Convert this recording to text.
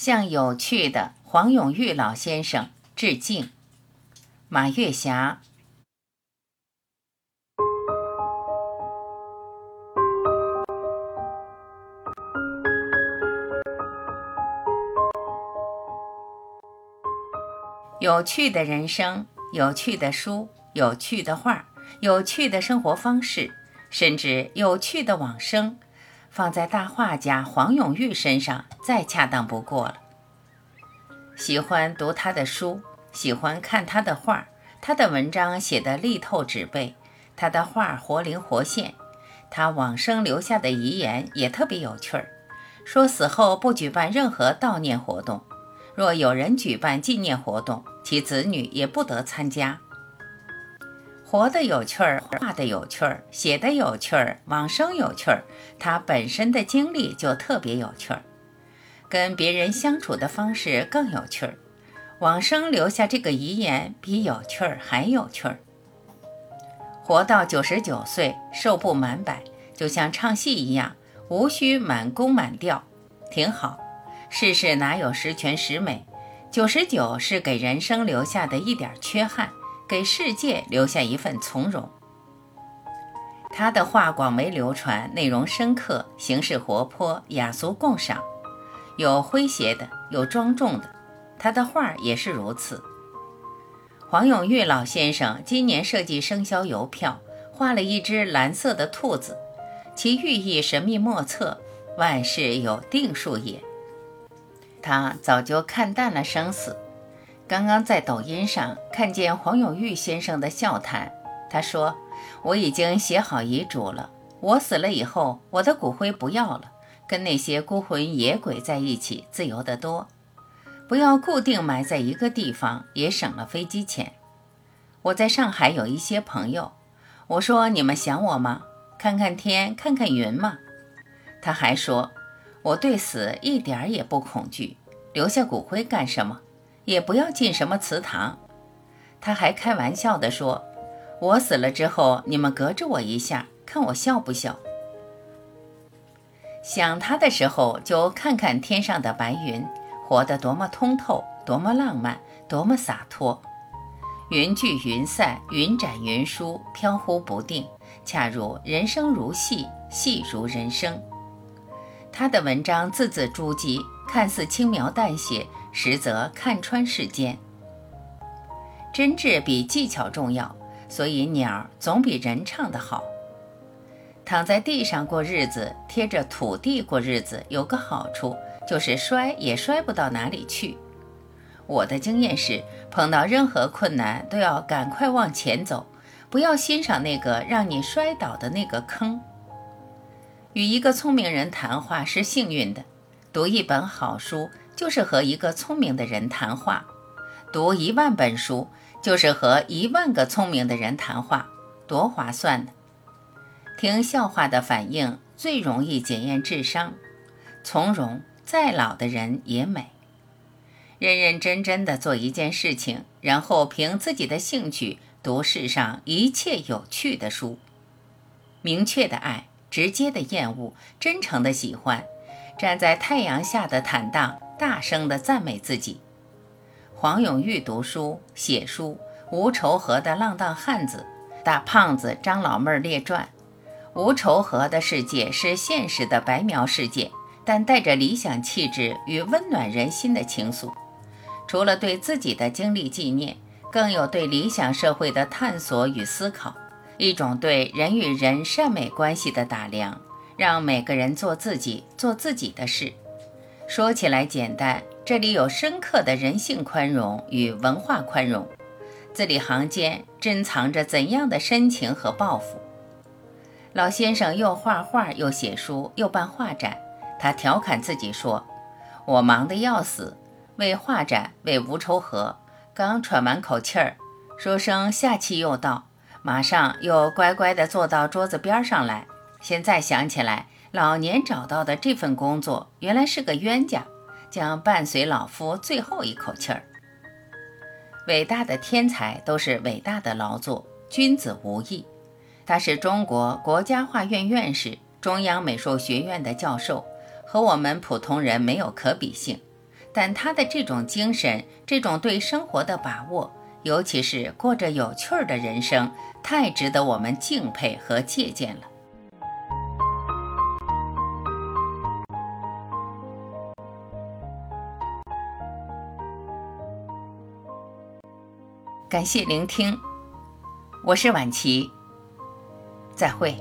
向有趣的黄永玉老先生致敬。马月霞。有趣的人生，有趣的书，有趣的画，有趣的生活方式，甚至有趣的往生，放在大画家黄永玉身上再恰当不过了。喜欢读他的书，喜欢看他的画，他的文章写得力透纸背，他的画活灵活现，他往生留下的遗言也特别有趣儿。说死后不举办任何悼念活动，若有人举办纪念活动，其子女也不得参加。活得有趣儿，画得有趣儿，写得有趣儿，往生有趣儿，他本身的经历就特别有趣儿，跟别人相处的方式更有趣儿。往生留下这个遗言比有趣儿还有趣儿。活到99岁，寿不满百，就像唱戏一样，无需满宫满调，挺好。世事哪有十全十美，99是给人生留下的一点缺憾，给世界留下一份从容。他的画广为流传，内容深刻，形式活泼，雅俗共赏，有诙谐的，有庄重的，他的画也是如此。黄永玉老先生今年设计生肖邮票，画了一只蓝色的兔子，其寓意神秘莫测，万事有定数也。他早就看淡了生死。刚刚在抖音上看见黄永玉先生的笑谈，他说：“我已经写好遗嘱了，我死了以后，我的骨灰不要了，跟那些孤魂野鬼在一起，自由得多。不要固定埋在一个地方，也省了飞机钱。我在上海有一些朋友，我说你们想我吗？看看天，看看云嘛。”他还说，我对死一点也不恐惧，留下骨灰干什么？也不要进什么祠堂。他还开玩笑地说，我死了之后，你们隔着我一下，看我笑不笑。想他的时候，就看看天上的白云，活得多么通透，多么浪漫，多么洒脱。云聚云散，云展云舒，飘忽不定，恰如人生如戏，戏如人生。他的文章字字珠玑，看似轻描淡写，实则看穿世间。真挚比技巧重要，所以鸟总比人唱得好。躺在地上过日子，贴着土地过日子，有个好处，就是摔也摔不到哪里去。我的经验是，碰到任何困难都要赶快往前走，不要欣赏那个让你摔倒的那个坑。与一个聪明人谈话是幸运的，读一本好书就是和一个聪明的人谈话，读10000本书就是和10000个聪明的人谈话，多划算呢！听笑话的反应最容易检验智商，从容，再老的人也美。认认真真的做一件事情，然后凭自己的兴趣读世上一切有趣的书。明确的爱，直接的厌恶，真诚的喜欢，站在太阳下的坦荡，大声的赞美自己。黄永玉读书写书，吴愁和的浪荡汉子，大胖子张老妹列传。吴愁和的世界是现实的白描世界，但带着理想气质与温暖人心的情愫。除了对自己的经历纪念，更有对理想社会的探索与思考，一种对人与人善美关系的打量，让每个人做自己，做自己的事。说起来简单，这里有深刻的人性宽容与文化宽容，字里行间珍藏着怎样的深情和抱负。老先生又画画，又写书，又办画展。他调侃自己说，我忙得要死，为画展，为无愁河，刚喘完口气儿，说声下期又到，马上又乖乖地坐到桌子边上来。现在想起来，老年找到的这份工作原来是个冤家，将伴随老夫最后一口气儿。伟大的天才都是伟大的劳作，君子无义。他是中国国家画院院士，中央美术学院的教授，和我们普通人没有可比性。但他的这种精神，这种对生活的把握，尤其是过着有趣儿的人生，太值得我们敬佩和借鉴了。感谢聆听，我是婉琪，再会。